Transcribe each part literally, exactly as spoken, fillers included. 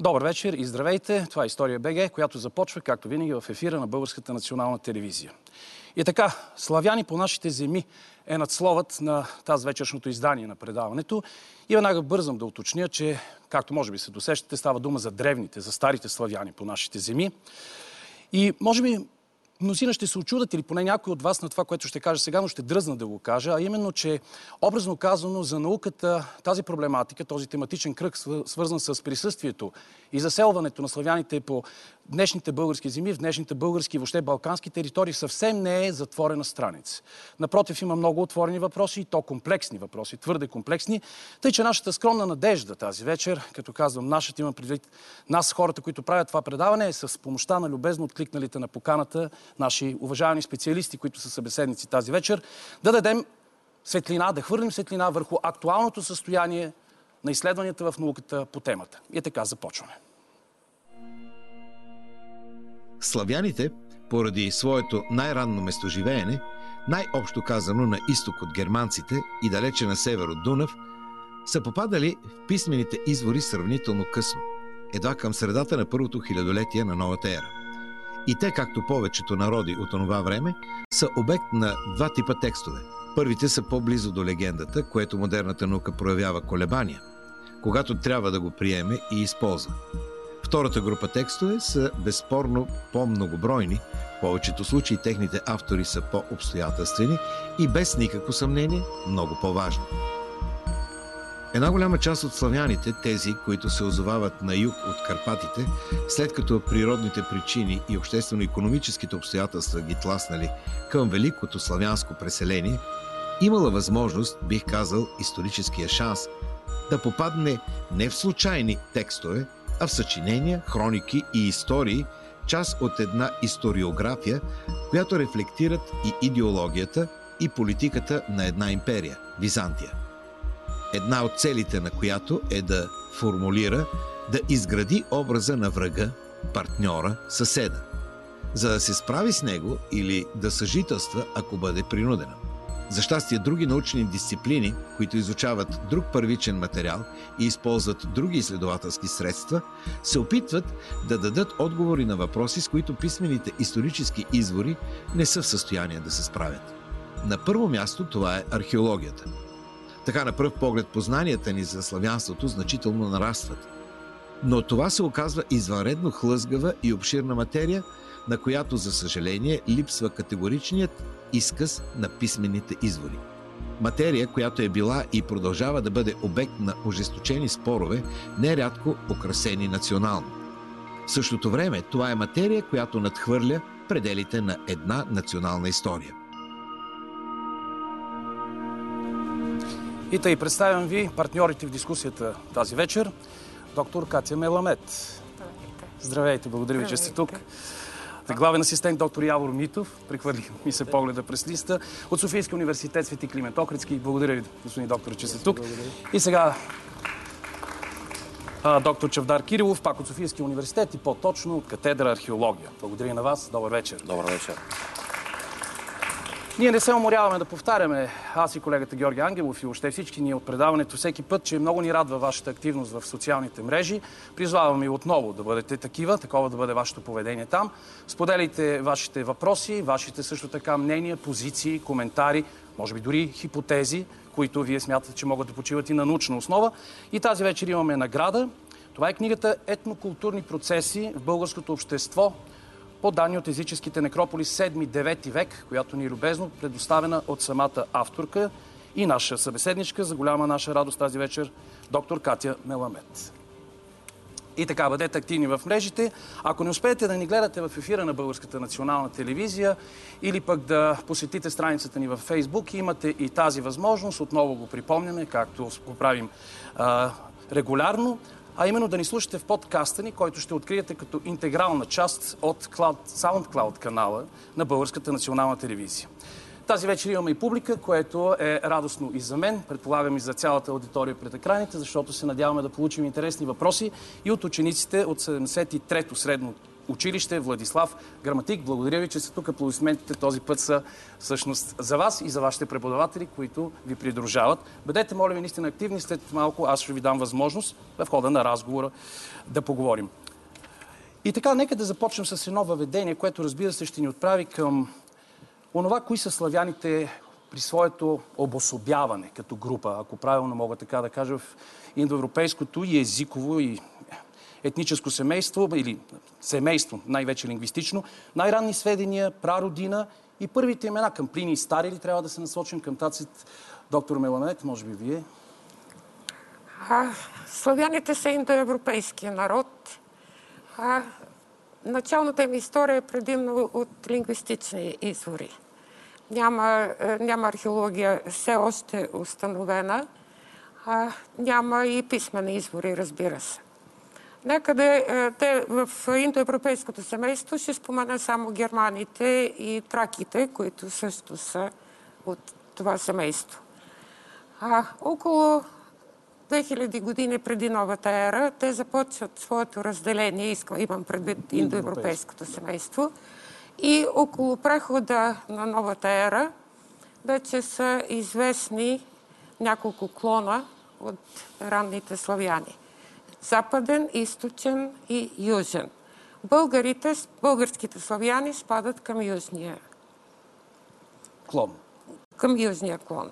Добър вечер и здравейте! Това е История БГ, която започва, както винаги, в ефира на Българската национална телевизия. И така, славяни по нашите земи е надсловът на тази вечершното издание на предаването. И веднага бързам да уточня, че, както може би се досещате, става дума за древните, за старите славяни по нашите земи. И може би мнозина ще се очудат, или поне някой от вас, на това, което ще кажа сега, но ще дръзна да го кажа, а именно, че образно казано за науката тази проблематика, този тематичен кръг, свързан с присъствието и заселването на славяните по днешните български земи, в днешните български и въобще балкански територии, съвсем не е затворена страница. Напротив, има много отворени въпроси, и то комплексни въпроси, твърде комплексни, тъй че нашата скромна надежда тази вечер, като казвам нашата, има предвид нас, хората, които правят това предаване, е с помощта на любезно откликналите на поканата наши уважавани специалисти, които са събеседници тази вечер, да дадем светлина, да хвърлим светлина върху актуалното състояние на изследванията в науката по темата. И така започваме. Славяните, поради своето най-ранно местоживеене, най-общо казано на изток от германците и далече на север от Дунав, са попадали в писмените извори сравнително късно, едва към средата на първото хилядолетие на новата ера. И те, както повечето народи от онова време, са обект на два типа текстове. Първите са по-близо до легендата, което модерната наука проявява колебания, когато трябва да го приеме и използва. Втората група текстове са безспорно по-многобройни, в повечето случаи техните автори са по-обстоятелствени и без никакво съмнение много по-важни. Една голяма част от славяните, тези, които се озовават на юг от Карпатите, след като природните причини и обществено-икономическите обстоятелства ги тласнали към великото славянско преселение, имала възможност, бих казал, историческия шанс да попадне не в случайни текстове, а в съчинения, хроники и истории, част от една историография, която рефлектират и идеологията, и политиката на една империя – Византия. Една от целите на която е да формулира, да изгради образа на врага, партньора, съседа, за да се справи с него или да съжителства, ако бъде принудена. За щастие, други научни дисциплини, които изучават друг първичен материал и използват други изследователски средства, се опитват да дадат отговори на въпроси, с които писмените исторически извори не са в състояние да се справят. На първо място това е археологията. Така на пръв поглед познанията ни за славянството значително нарастват. Но това се оказва извънредно хлъзгава и обширна материя, на която, за съжаление, липсва категоричният изказ на писмените извори. Материя, която е била и продължава да бъде обект на ожесточени спорове, нерядко украсени национално. В същото време това е материя, която надхвърля пределите на една национална история. И тъй представям ви партньорите в дискусията тази вечер. Доктор Катя Меламет. Здравейте. Здравейте, благодаря ви, че сте тук. Главен асистент доктор Явор Митов. Прехвърли ми се погледа през листа. От Софийския университет Свети Климент Охридски. Благодаря ви, господин доктор, че сте тук. Благодаря. И сега а, доктор Чавдар Кирилов, пак от Софийския университет и по-точно от катедра археология. Благодаря на вас. Добър вечер. Добър вечер. Ние не се уморяваме да повтаряме, аз и колегата Георги Ангелов и още всички ние от предаването всеки път, че много ни радва вашата активност в социалните мрежи. Призваваме отново да бъдете такива, такова да бъде вашето поведение там. Споделяйте вашите въпроси, вашите също така мнения, позиции, коментари, може би дори хипотези, които вие смятате, че могат да почиват и на научна основа. И тази вечер имаме награда. Това е книгата «Етнокултурни процеси в българското общество», по данни от езическите некрополи седми-девети век, която ни е любезно предоставена от самата авторка и наша събеседничка, за голяма наша радост тази вечер, доктор Катя Меламет. И така, бъдете активни в мрежите. Ако не успеете да ни гледате в ефира на Българската национална телевизия или пък да посетите страницата ни във Фейсбук, имате и тази възможност. Отново го припомняме, както го правим а, регулярно, а именно да ни слушате в подкаста ни, който ще откриете като интегрална част от Cloud, SoundCloud канала на Българската национална телевизия. Тази вечер имаме и публика, което е радостно и за мен, предполагам и за цялата аудитория пред екраните, защото се надяваме да получим интересни въпроси и от учениците от седемдесет и трето средно училище Владислав Граматик. Благодаря ви, че са тук. Аплодисментите този път са всъщност за вас и за вашите преподаватели, които ви придружават. Бъдете, моля ви, наистина активни. След малко аз ще ви дам възможност в хода на разговора да поговорим. И така, нека да започнем с едно въведение, което, разбира се, ще ни отправи към онова, кои са славяните при своето обособяване като група, ако правилно мога така да кажа, в индоевропейското и езиково и етническо семейство, или семейство, най-вече лингвистично, най-ранни сведения, прародина и първите имена към Плиний Стари, или трябва да се насочим към Тацит? Доктор Меламет, може би вие? А, славяните са индоевропейски народ. А... Началната им история е предимно от лингвистични извори. Няма, няма археология все още установена, а няма и писмени извори, разбира се. Някъде те в индоевропейското семейство ще спомена само германите и траките, които също са от това семейство. А около две хиляди години преди новата ера те започват своето разделение, имам предвид индоевропейското семейство, и около прехода на новата ера вече са известни няколко клона от ранните славяни. Западен, източен и южен. Българите, българските славяни спадат към южния клон. Към южния клон.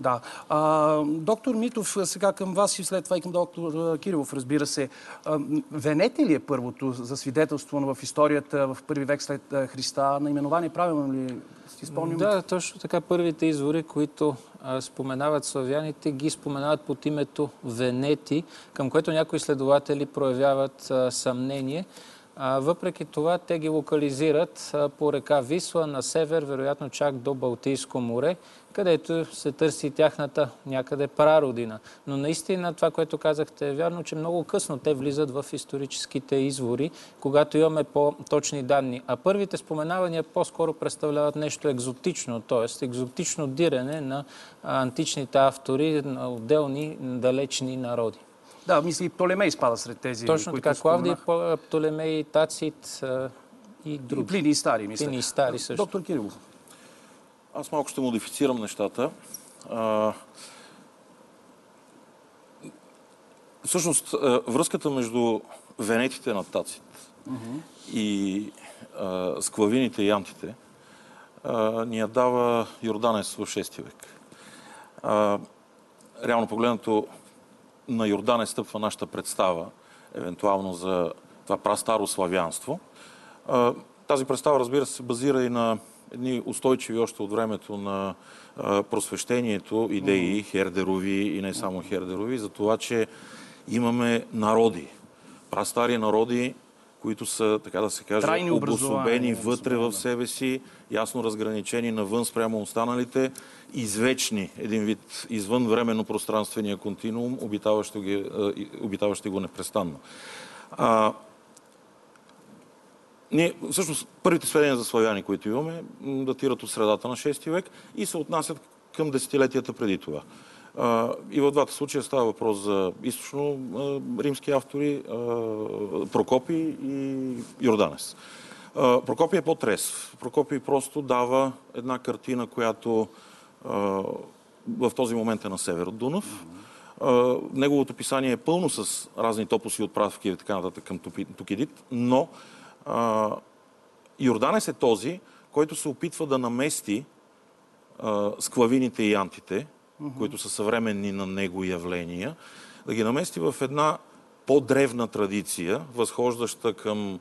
Да. А, доктор Митов, сега към вас и след това и към доктор Кирилов, разбира се. А, Венети ли е първото за свидетелство в историята в първи век след Христа? Наименование правилно ли си спомням? Да, точно така. Първите извори, които а, споменават славяните, ги споменават под името Венети, към което някои следователи проявяват а, съмнение. А, въпреки това, те ги локализират а, по река Висла на север, вероятно чак до Балтийско море, където се търси тяхната някъде прародина. Но наистина това, което казахте, е вярно, че много късно те влизат в историческите извори, когато имаме по-точни данни. А първите споменавания по-скоро представляват нещо екзотично, т.е. екзотично дирене на античните автори на отделни далечни народи. Да, мисля, и Птолемей спада сред тези, точно които споменах. Точно така, Клавдий, Птолемей, Тацит и други. И Плиний Стари, мисля. Плиний Стари също. Доктор Кирилов. Аз малко ще модифицирам нещата. А, всъщност, връзката между венетите на Тацит mm-hmm. и а, склавините и антите а, ни я дава Йорданес в шести век. А, реално погледнато на Йорданес стъпва нашата представа, евентуално за това прастаро славянство. А, тази представа, разбира се, базира и на едни устойчиви още от времето на а, просвещението идеи, хердерови и не само хердерови, за това, че имаме народи, прастари народи, които са, така да се каже, обособени вътре в себе си, ясно разграничени навън спрямо останалите, извечни, един вид, извън временно-пространствения континуум, обитаващи ги, обитаващи го непрестанно. А, Ние, всъщност, първите сведения за славяни, които имаме, датират от средата на шести век и се отнасят към десетилетията преди това. И в двата случая става въпрос за източно римски автори Прокопий и Йорданес. Прокопий е по-трезв. Прокопий просто дава една картина, която в този момент е на север от Дунав. Неговото писание е пълно с разни топоси, отправки и така нататък към Фукидид, но Uh, Йорданес е този, който се опитва да намести uh, склавините и антите, uh-huh. които са съвременни на него явления, да ги намести в една по-древна традиция, възхождаща към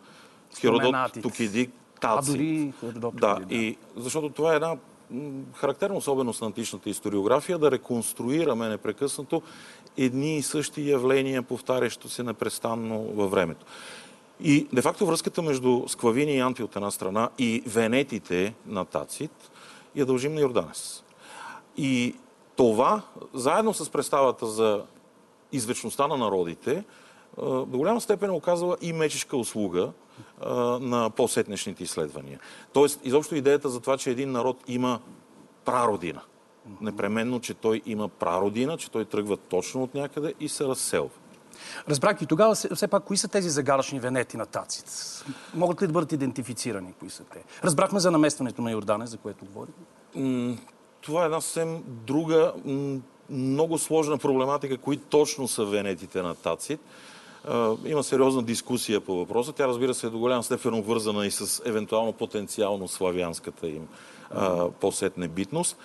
Геродот, Фукидид, Тацит. А дори Геродот, да, да. И защото това е една характерна особеност на античната историография, да реконструираме непрекъснато едни и същи явления, повтарящо се непрестанно във времето. И де-факто връзката между Склавини и Анти от една страна и венетите на Тацит я дължим на Йорданес. И това, заедно с представата за извечността на народите, до голяма степен оказала и мечешка услуга на по-сетнешните изследвания. Тоест, изобщо идеята за това, че един народ има прародина. Непременно, че той има прародина, че той тръгва точно от някъде и се разселва. Разбрах и тогава, все пак, кои са тези загадъчни венети на Тацит? Могат ли да бъдат идентифицирани, кои са те? Разбрахме за наместването на Йорданес, за което говорим. Това е една съвсем друга, много сложна проблематика, кои точно са венетите на Тацит. Има сериозна дискусия по въпроса. Тя, разбира се, е до голяма степен обвързана и с евентуално потенциално славянската им по-сетне битност.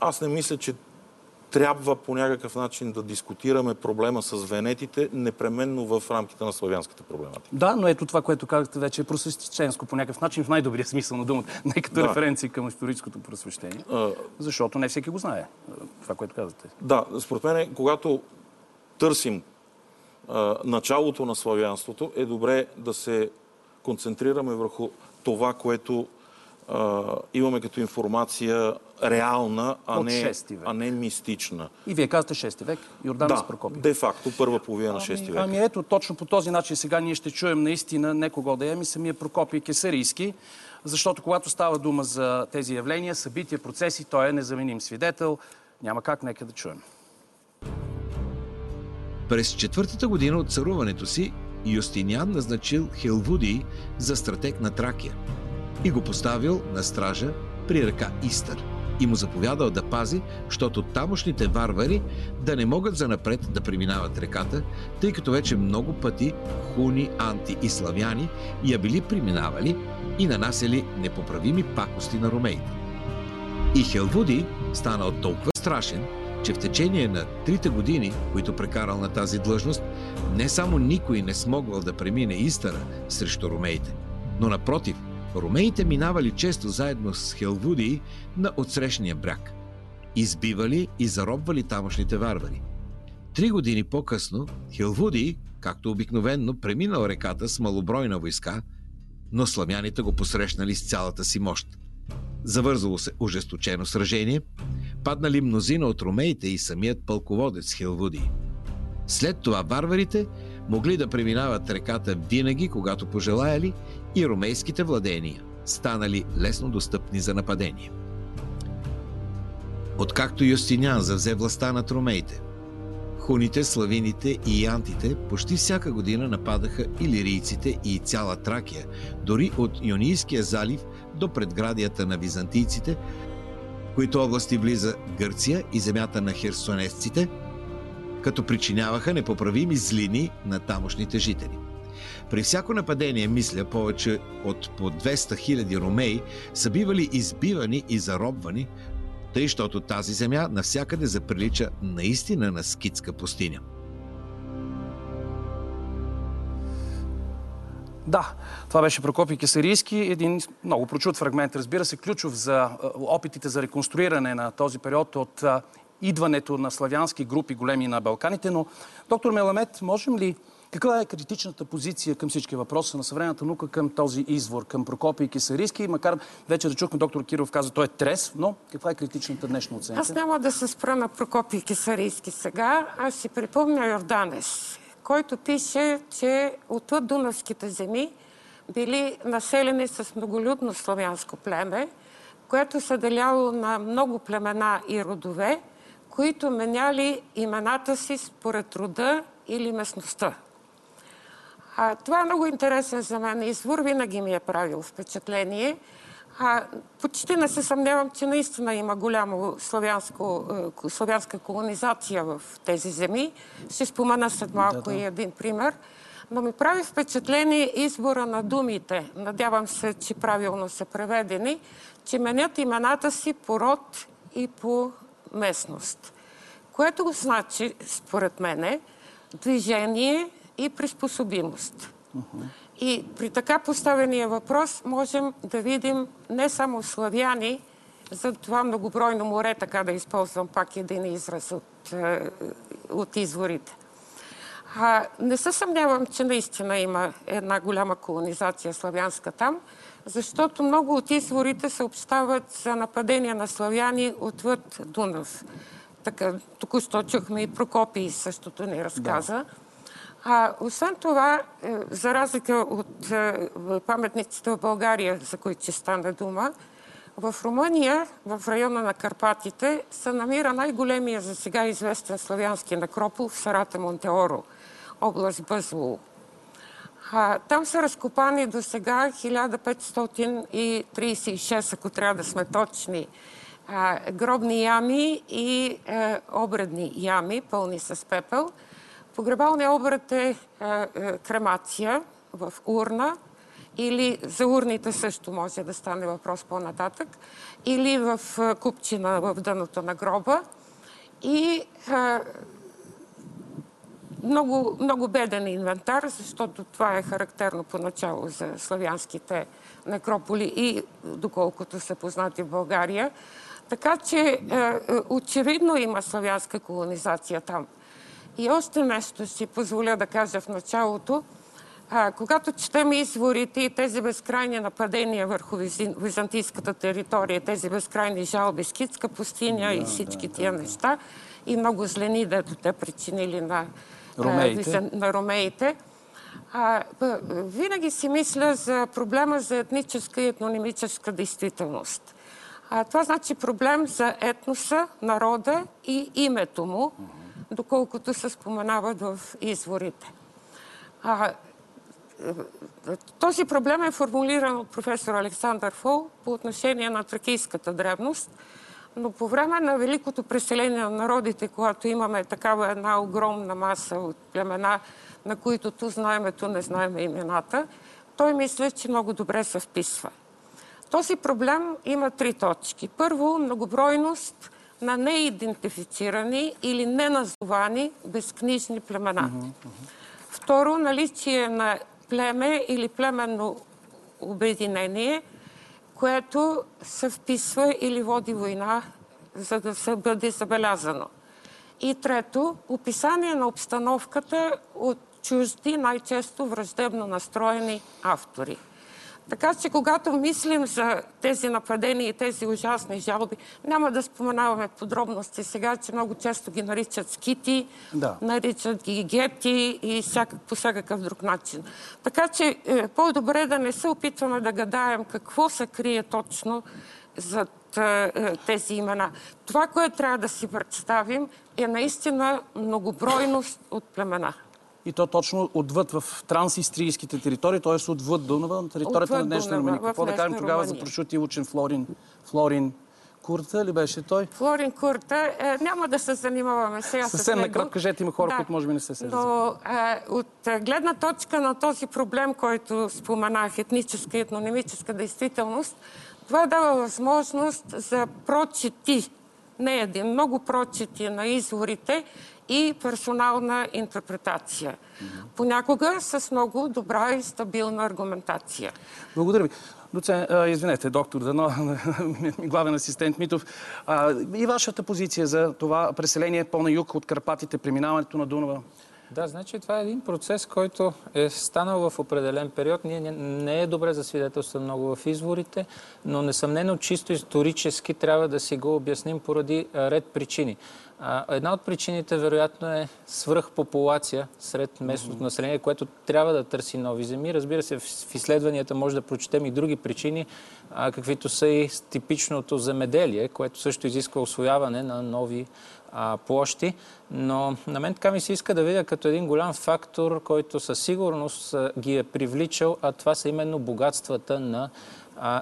Аз не мисля, че трябва по някакъв начин да дискутираме проблема с венетите непременно в рамките на славянската проблематика. Да, но ето това, което казахте вече е просвещенско по някакъв начин, в най-добрия смисъл на думата, не като да. Референции към историческото просвещение, а... защото не всеки го знае, това, което казвате. Да, според мен, когато търсим а, началото на славянството, е добре да се концентрираме върху това, което Uh, имаме като информация реална, а не, а не мистична. И вие казвате шести век, Йорданес да, Прокопий. Да, де-факто, първа половина на шести век. Ами ето, точно по този начин сега ние ще чуем наистина не кого да е, ами самия Прокопий Кесарийски, защото когато става дума за тези явления, събития, процеси, той е незаменим свидетел. Няма как, нека да чуем. През четвъртата година от царуването си Юстиниан назначил Хелвудий за стратег на Тракия и го поставил на стража при река Истър и му заповядал да пази, защото тамошните варвари да не могат занапред да преминават реката, тъй като вече много пъти хуни, анти и славяни я били преминавали и нанасяли непоправими пакости на ромеите. И Хелвудий станал толкова страшен, че в течение на трите години, които прекарал на тази длъжност, не само никой не смогвал да премине Истъра срещу ромеите, но напротив, ромеите минавали често заедно с Хелвудий на отсрещния бряг. Избивали и заробвали тамошните варвари. Три години по-късно Хелвудий, както обикновенно, преминал реката с малобройна войска, но славяните го посрещнали с цялата си мощ. Завързало се ожесточено сражение, паднали мнозина от ромеите и самият пълководец Хелвудий. След това варварите могли да преминават реката винаги, когато пожелаяли, и ромейските владения станали лесно достъпни за нападение. Откакто Юстиниан завзе властта над ромеите, хуните, славините и антите почти всяка година нападаха илирийците и цяла Тракия, дори от Юнийския залив до предградията на византийците, които области влиза Гърция и земята на херсонесците, като причиняваха непоправими злини на тамошните жители. При всяко нападение, мисля, повече от по двеста хиляди ромеи са бивали избивани и заробвани, тъй, щото тази земя навсякъде заприлича наистина на скитска пустиня. Да, това беше Прокопий Кесарийски, един много прочут фрагмент, разбира се, ключов за опитите за реконструиране на този период от идването на славянски групи, големи на Балканите, но доктор Меламет, можем ли... Каква е критичната позиция към всички въпроси на съвременната наука към този извор, към Прокопий Кесарийски? Макар вече да чухме, доктор Кирилов каза, той е трес, но каква е критичната днешна оценка? Аз няма да се спра на Прокопий Кесарийски сега, аз си припомня Йорданес, който пише, че от Дунавските земи били населени с многолюдно славянско племе, което се деляло на много племена и родове, които меняли имената си според рода или местността. А, това е много интересен за мен извор, винаги ми е правил впечатление. А, почти не се съмнявам, че наистина има голяма славянска колонизация в тези земи. Ще спомена след малко да, да. и един пример. Но ми прави впечатление избора на думите. Надявам се, че правилно са преведени, че менят имената си по род и по местност. Което го значи, според мене, движение и приспособимост. Uh-huh. И при така поставения въпрос можем да видим не само славяни, за това многобройно море, така да използвам пак един израз от от, от изворите. А, не се съмнявам, че наистина има една голяма колонизация славянска там, защото много от изворите съобщават за нападения на славяни отвъд Дунав. Така, току-що чухме и Прокопий същото ни разказа. Да. А, освен това, е, за разлика от е, паметниците в България, за които стана дума, в Румъния, в района на Карпатите, се намира най-големия за сега известен славянски некропол в Сарата Монтеоро, област Бъзлово. А, там са разкопани до сега хиляда петстотин трийсет и шест, ако трябва да сме точни, а, гробни ями и а, обредни ями, пълни с пепел. Погребалният обред е а, а, кремация в урна, или за урните също може да стане въпрос по-нататък, или в а, купчина в дъното на гроба. И а, много, много беден инвентар, защото това е характерно поначало за славянските некрополи и доколкото са познати в България. Така че а, очевидно има славянска колонизация там. И още нещо си позволя да кажа в началото. А, когато четем изворите и тези безкрайни нападения върху византийската територия, тези безкрайни жалби, скитска пустиня да, и всички да, тия да, неща, да. И много злени, дето те причинили на румеите, на румеите а, винаги си мисля за проблема за етническа и етнонимическа действителност. А, това значи проблем за етноса, народа и името му, доколкото се споменават в изворите. А, този проблем е формулиран от професор Александър Фол по отношение на тракийската древност, но по време на великото преселение на народите, когато имаме такава една огромна маса от племена, на които ту знаеме, ту не знаеме имената, той мисля, че много добре се вписва. Този проблем има три точки. Първо, многобройност на неидентифицирани или неназовани безкнижни племена. Mm-hmm, mm-hmm. Второ, наличие на племе или племенно обединение, което се вписва или води война, за да се бъде забелязано. И трето, описание на обстановката от чужди, най-често враждебно настроени автори. Така че, когато мислим за тези нападения и тези ужасни жалби, няма да споменаваме подробности сега, че много често ги наричат скити, да. Наричат ги гети и всякак, по всякакъв друг начин. Така че, е, по-добре да не се опитваме да гадаем какво се крие точно зад е, тези имена. Това, което трябва да си представим, е наистина многобройност от племена. И то точно отвъд в трансистрийските територии, т.е. отвъд Дунава, на територията отвъд на днешна Румъния. Какво да кажем тогава за прочутия учен Флорин, Флорин Курта ли беше той? Флорин Курта. Е, няма да се занимаваме сега съвсем с него. Съвсем накратко, кажете, има хора, да, които може би не се сещат. Но е, от е, гледна точка на този проблем, който споменах, етническа и етнонимическа действителност, това дава възможност за прочети, не един, много прочети на изворите, и персонална интерпретация. Понякога с много добра и стабилна аргументация. Благодаря ви. Доцен, извинете, доктор Дано, главен асистент Митов. И вашата позиция за това преселение по-на юг от Карпатите, преминаването на Дунава? Да, значи това е един процес, който е станал в определен период. Ние не е добре засвидетелства много в изворите, но несъмнено чисто исторически трябва да си го обясним поради ред причини. Една от причините, вероятно, е свръхпопулация сред местното население, което трябва да търси нови земи. Разбира се, в изследванията може да прочетем и други причини, каквито са и типичното земеделие, което също изисква усвояване на нови площи. Но на мен така ми се иска да видя като един голям фактор, който със сигурност ги е привличал, а това са именно богатствата на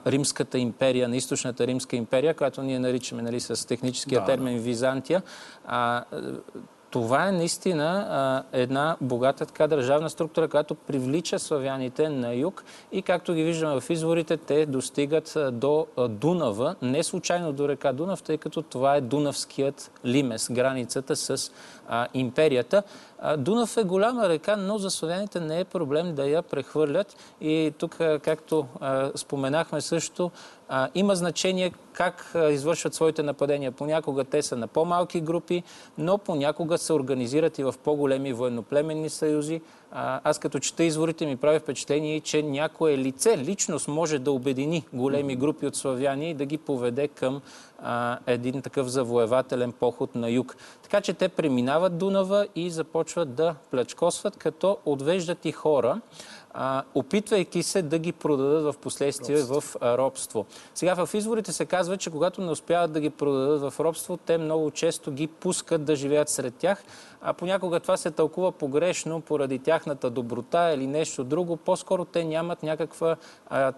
Римската империя, на източната Римска империя, която ние наричаме, нали, с техническия да, термин да. Византия. А, това е наистина а, една богата така държавна структура, която привлича славяните на юг и както ги виждаме в изворите, те достигат а, до а, Дунава, не случайно до река Дунав, тъй като това е Дунавският лимес, границата с а, империята. Дунав е голяма река, но за славяните не е проблем да я прехвърлят и тук, както споменахме също, а, има значение как а, извършват своите нападения. Понякога те са на по-малки групи, но понякога се организират и в по-големи военноплеменни съюзи. А, аз като чета изворите ми прави впечатление, че някое лице, личност може да обедини големи групи от славяни и да ги поведе към а, един такъв завоевателен поход на юг. Така че те преминават Дунава и започват да плячкосват, като отвеждат и хора, а, опитвайки се да ги продадат в последствие в робство. Сега в изворите се казва, че когато не успяват да ги продадат в робство, те много често ги пускат да живеят сред тях, а понякога това се тълкува погрешно поради тяхната доброта или нещо друго. По-скоро те нямат някаква а,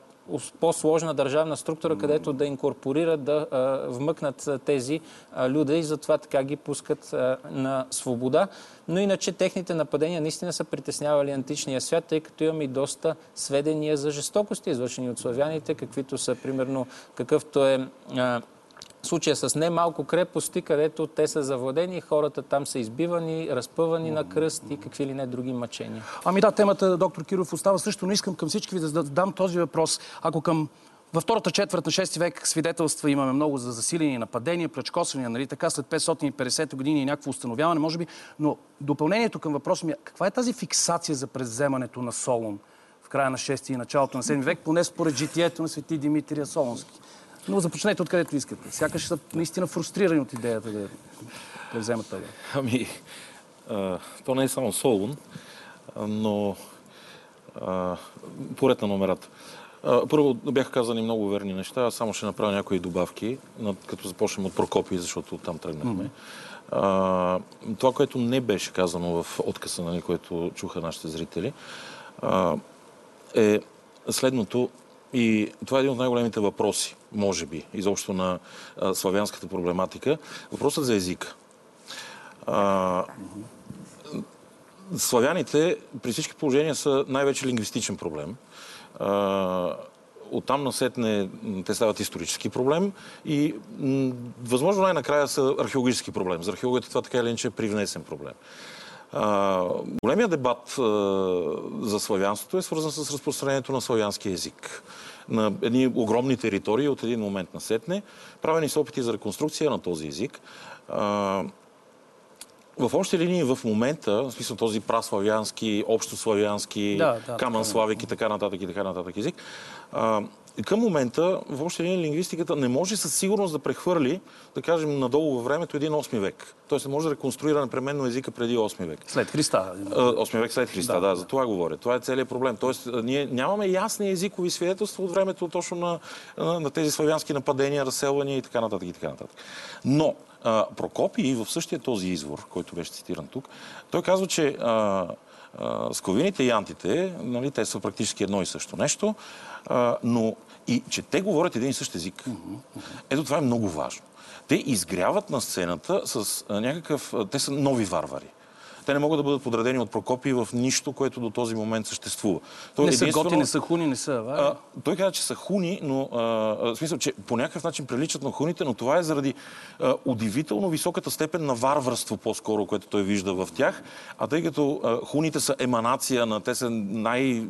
по-сложна държавна структура, където да инкорпорират, да а, вмъкнат тези а, люди и затова така ги пускат а, на свобода. Но иначе техните нападения наистина са притеснявали античния свят, тъй като имаме и доста сведения за жестокости, извършени от славяните, каквито са, примерно, какъвто е... А, случая с немалко крепости, където те са завладени, хората там са избивани, разпъвани на кръст и какви ли не други мъчения. Ами да, темата, доктор Киров, остава също, но искам към всички ви да задам този въпрос. Ако към във втората четвърт на шести век свидетелства имаме много за засилени нападения, плячкосвания, нали така, след петстотин и петдесета години и някакво установяване, може би, но допълнението към въпроса ми е, каква е тази фиксация за преземането на Солун в края на шести и началото на седми век, поне според житието на Свети Димитрия Солунски? Но започнете откъдето искате. Сякаш са наистина фрустрирани от идеята да превземат това. Ами, а, то не е само Солун, но а, поред на номерата. А, първо бяха казани много верни неща, аз само ще направя някои добавки, като започнем от Прокопий, защото там тръгнахме. Mm-hmm. А, това, което не беше казано в откъса, нали, което чуха нашите зрители, а, е следното. И това е един от най-големите въпроси, може би, изобщо на а, славянската проблематика. Въпросът за езика. А, славяните при всички положения са най-вече лингвистичен проблем. А, оттам насетне те стават исторически проблем и възможно най-накрая са археологически проблем. За археологията това така или иначе е привнесен проблем. А, големия дебат а, за славянството е свързан с разпространението на славянския език. На едни огромни територии от един момент насетне, правени са опити за реконструкция на този език. А, в общи линии в момента, в смисъл този праславянски, общославянски, да, да, камънславик и така нататък и така нататък език, а, към момента в общи линии лингвистиката не може със сигурност да прехвърли, да кажем, надолу във времето един осми век. Тоест не може да реконструира непременно езика преди осми век. След Христа. осми век след Христа, да, да, да, за това говоря. Това е целият проблем. Тоест ние нямаме ясни езикови свидетелства от времето точно на, на, на тези славянски нападения, разселвания и така нататък и така нататък. Но а, Прокопий в същия този извор, който беше цитиран тук, той казва, че а, а, склавините и антите, нали, те са практически едно и също нещо, а, но и че те говорят един и същ език. Ето това е много важно. Те изгряват на сцената с някакъв... Те са нови варвари. Те не могат да бъдат подредени от Прокопий в нищо, което до този момент съществува. Той не са единствено... готи, не са хуни, не са варвари. Той каза, че са хуни, но... А, в смисъл, че по някакъв начин приличат на хуните, но това е заради а, удивително високата степен на варварство по-скоро, което той вижда в тях. А тъй като а, хуните са еманация на... Те са най...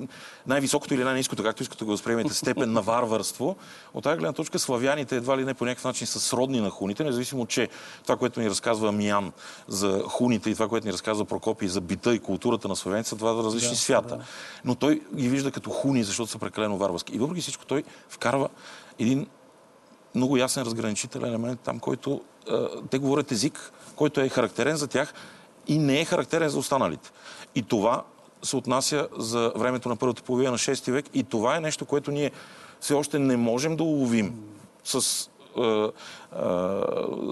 най-високото или най-ниското, както искате да го възприемете, степен на варварство. От тази гледна точка славяните едва ли не по някакъв начин са сродни на хуните, независимо, че това, което ни разказва Амиан за хуните и това, което ни разказва Прокопий за бита и културата на славяните, са два различни да, свята. Да. Но той ги вижда като хуни, защото са прекалено варварски. И въпреки всичко той вкарва един много ясен разграничителен елемент там, който те говорят език, който е характерен за тях и не е характерен за останалите. И това се отнася за времето на първата половина на шести век и това е нещо, което ние все още не можем да уловим с е, е,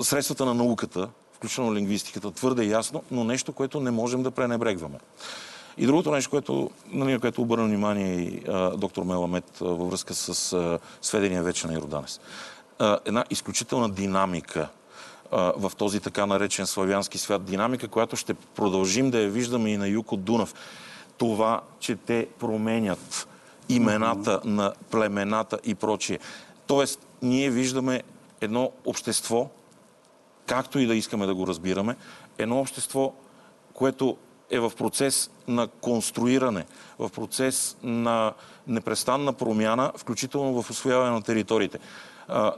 средствата на науката, включително лингвистиката, твърде ясно, но нещо, което не можем да пренебрегваме. И другото нещо, което, на което обърна внимание и е, доктор Меламет е, във връзка с е, сведения вече на Йорданес. Е, една изключителна динамика в този така наречен славянски свят. Динамика, която ще продължим да я виждаме и на юг от Дунав. Това, че те променят имената на племената и прочие. Тоест, ние виждаме едно общество, както и да искаме да го разбираме, едно общество, което е в процес на конструиране, в процес на непрестанна промяна, включително в усвояване на териториите.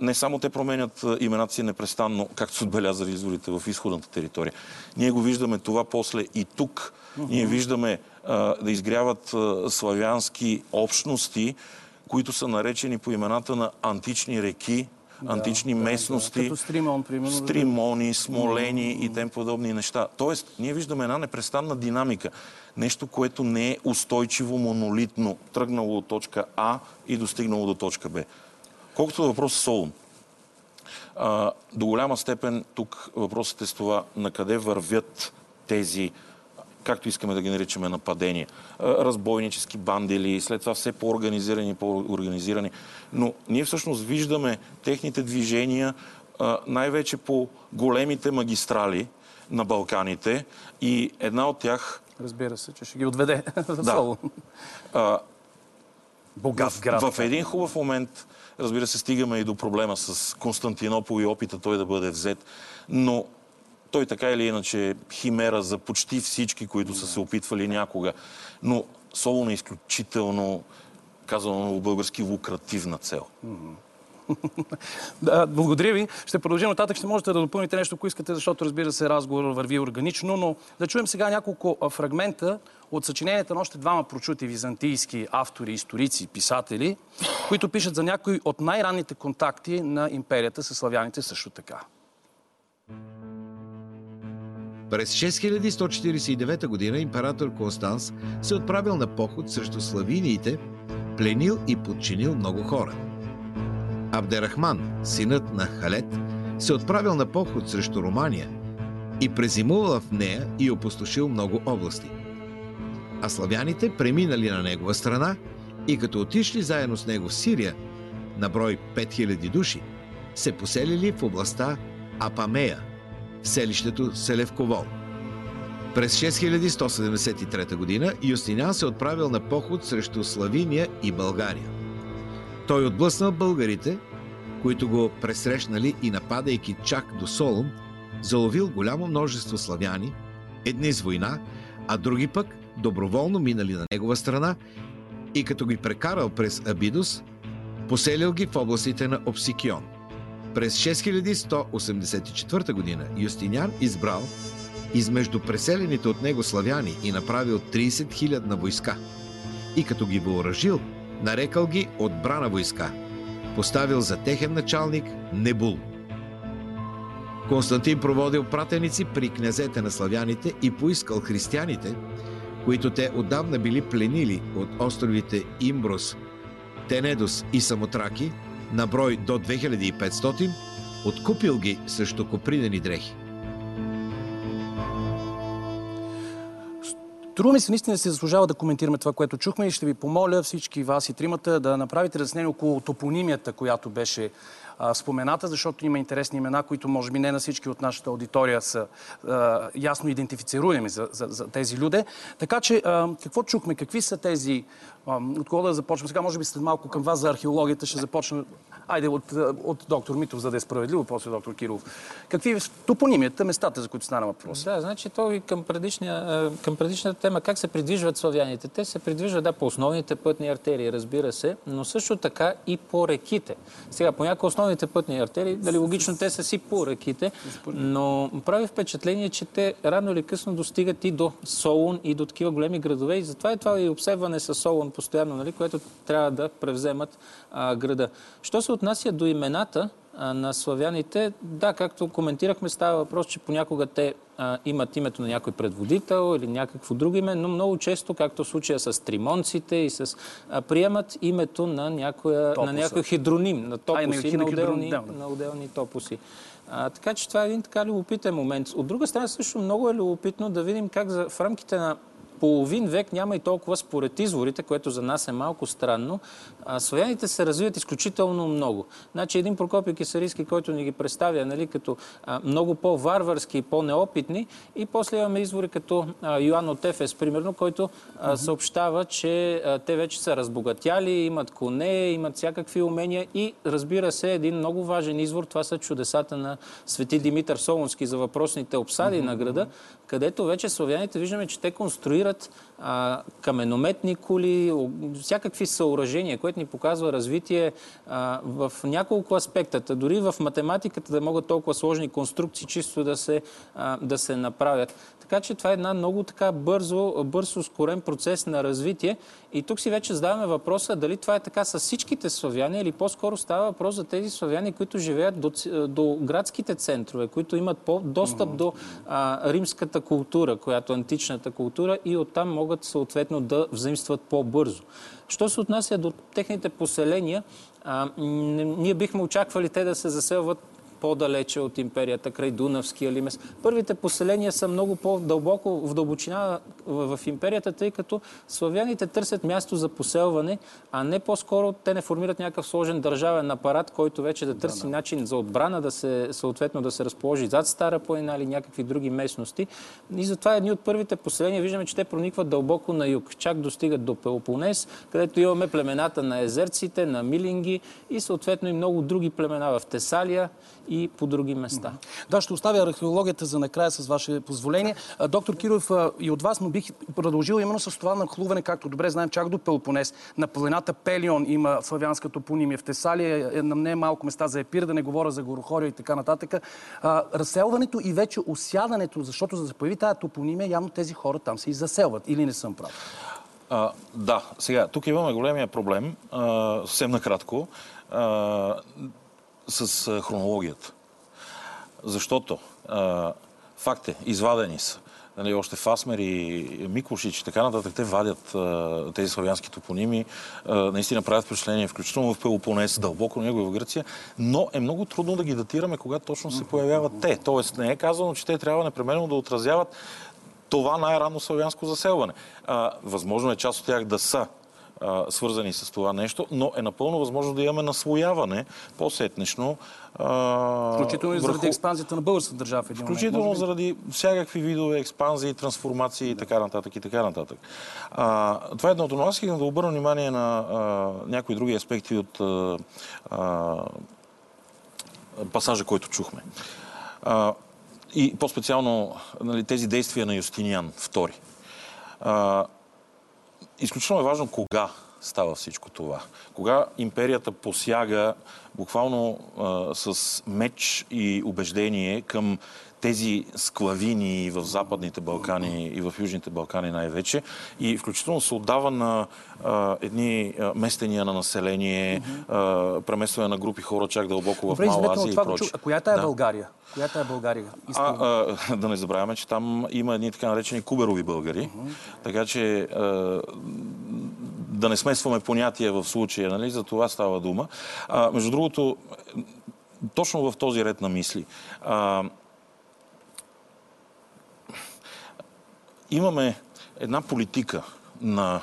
Не само те променят имената си непрестанно, както се отбелязали изводите в изходната територия. Ние го виждаме това после и тук. Uh-huh. Ние виждаме а, да изгряват а, славянски общности, които са наречени по имената на антични реки, да, антични да, местности, да. Стримон, примерно, стримони, смолени да. И тем подобни неща. Тоест, ние виждаме една непрестанна динамика. Нещо, което не е устойчиво, монолитно, тръгнало от точка А и достигнало до точка Б. Колкото въпрос с Солун, а, до голяма степен тук въпросът е с това на къде вървят тези, както искаме да ги наричаме, нападения. Разбойнически бандели, след това все по-организирани, по-организирани. Но ние всъщност виждаме техните движения най-вече по големите магистрали на Балканите и една от тях... Разбира се, че ще ги отведе за Солун. Да. Богат град. В, в един хубав момент, разбира се, стигаме и до проблема с Константинопол и опита той да бъде взет, но той така или иначе е химера за почти всички, които са се опитвали някога. Но Солун е изключително, казано на български, лукративна цел. Да, благодаря ви. Ще продължим нататък. Ще можете да допълните нещо, ако искате, защото разбира се, разговорът върви органично, но да чуем сега няколко фрагмента от съчиненията на още двама прочути византийски автори, историци, писатели, които пишат за някои от най-ранните контакти на империята с славяните също така. През шест хиляди сто четиридесет и девета година император Констанс се отправил на поход срещу славиниите, пленил и подчинил много хора. Абдерахман, синът на Халет, се отправил на поход срещу Румания и презимувал в нея и опустошил много области. А славяните преминали на негова страна и като отишли заедно с него в Сирия, на брой пет хиляди души, се поселили в областта Апамея, в селището Селевковол. През шест хиляди сто седемдесет и трета година Юстиниан се отправил на поход срещу Славиния и България. Той отблъснал българите, които го пресрещнали и нападайки чак до Солун, заловил голямо множество славяни, едни с война, а други пък доброволно минали на негова страна и като ги прекарал през Абидос, поселил ги в областите на Обсикион. През шест хиляди сто осемдесет и четвърта година Юстиниан избрал измежду преселените от него славяни и направил тридесет хиляди на войска. И като ги въоръжил, нарекал ги отбрана войска. Поставил за техен началник Небул. Константин проводил пратеници при князете на славяните и поискал християните, които те отдавна били пленили от островите Имбрус, Тенедос и Самотраки, на брой до две хиляди и петстотин, откупил ги срещу копринени дрехи. Трудно ми се наистина се заслужава да коментираме това, което чухме и ще ви помоля всички вас и тримата да направите разяснение около топонимията, която беше а, спомената, защото има интересни имена, които може би не на всички от нашата аудитория са а, ясно идентифицируеми за, за, за тези люди. Така че а, какво чухме? Какви са тези... А, от кого да започнем? Сега може би след малко към вас за археологията ще започнем... Айде от, от доктор Митов, за да е справедливо, после доктор Кирилов. Какви топонимията, местата, за които стана въпрос? Да, значи то и към предишния, към предишната тема, как се придвижват славяните. Те се придвижват, да, по основните пътни артерии, разбира се, но също така и по реките. Сега, понякога основните пътни артерии, дали логично те са си по реките, но прави впечатление, че те рано или късно достигат и до Солун, и до такива големи градове. И затова е това и обсебване с Солун постоянно, нали, което трябва да превземат а, града. Що се отнася до имената а, на славяните, да, както коментирахме, става въпрос, че понякога те а, имат името на някой предводител или някакво друго име, но много често, както в случая с тримонците и с а, приемат името на, някоя, на някой хидроним, на топуси, а, на, на, отделни, да. на отделни топуси. А, така че това е един така любопитен момент. От друга страна също много е любопитно да видим как за, в рамките на половин век, няма и толкова според изворите, което за нас е малко странно. Славяните се развиват изключително много. Значи един Прокопий Кесарийски, който ни ги представя, нали, като а, много по-варварски и по-неопитни, и после имаме извори като а, Йоан от Ефес, примерно, който а, съобщава, че а, те вече са разбогатяли, имат коне, имат всякакви умения и разбира се, един много важен извор, това са чудесата на Свети Димитър Солунски за въпросните обсади на града, където вече славяните виждаме, че те конструират а, каменометни кули, всякакви съоръжения, което ни показва развитие а, в няколко аспекта. Дори в математиката да могат толкова сложни конструкции чисто да се, а, да се направят. Така че това е една много така бързо, бързо ускорен процес на развитие. И тук си вече задаваме въпроса дали това е така с всичките славяни или по-скоро става въпрос за тези славяни, които живеят до, до градските центрове, които имат по-достъп mm-hmm. до а, римската култура, която е античната култура, и оттам могат съответно да взаимстват по-бързо. Що се отнася до техните поселения, а, ние бихме очаквали те да се заселват по-далече от империята, край Дунавския лимес. Първите поселения са много по-дълбоко в дълбочина в империята, тъй като славяните търсят място за поселване, а не по-скоро те не формират някакъв сложен държавен апарат, който вече да търси да, да. начин за отбрана, да се, съответно да се разположи зад Стара планина или някакви други местности. И затова едни от първите поселения виждаме, че те проникват дълбоко на юг. Чак достигат до Пелопонес, където имаме племената на езерците, на милинги и съответно и много други племена в Тесалия и по други места. Да, ще оставя археологията за накрая с ваше позволение. Доктор Кирилов, и от вас, но бих продължил именно с това нахлуване, както добре знаем, чак до Пелопонес. На планината Пелион има славянска топонимия. В Тесалия на не малко места за Епир, да не говоря за Горохория и така нататък. А, разселването и вече осядането, защото за да се появи тази топонимия, явно тези хора там се и заселват. Или не съм прав? А, да, сега, тук имаме големия проблем. А, съвсем накратко. А, с хронологията. Защото а, факт е, извадени са. Нали, още Фасмер и Микошич и така нататък, те вадят а, тези славянски топоними, а, наистина правят впечатление, включително в Пелопонес, дълбоко него и в Гърция, но е много трудно да ги датираме кога точно се появяват те. Тоест не е казано, че те трябва непременно да отразяват това най-рано славянско заселване. А, възможно е част от тях да са свързани с това нещо, но е напълно възможно да имаме наслояване по-сетнично. Включително и заради върху... експанзията на българската държава в един момент. Включително заради всякакви видове експанзии, трансформации да. и така нататък и така нататък. А, това е едното, но аз искам да обърна внимание на а, някои други аспекти от а, а, пасажа, който чухме. А, и по-специално нали, тези действия на Юстиниан втори. А, Изключително е важно кога става всичко това. Кога империята посяга буквално а, с меч и убеждение към тези склавини в Западните Балкани и в Южните Балкани най-вече. И включително се отдава на а, едни местения на население, а, преместване на групи хора чак дълбоко в Мала Азия и прочее. А коя тая е да. България? Коя тая е България? А, а, да не забравяме, че там има едни така наречени куберови българи. Uh-huh. Така че а, да не смесваме понятия в случая, нали? За това става дума. А, между другото, точно в този ред на мисли, а, имаме една политика на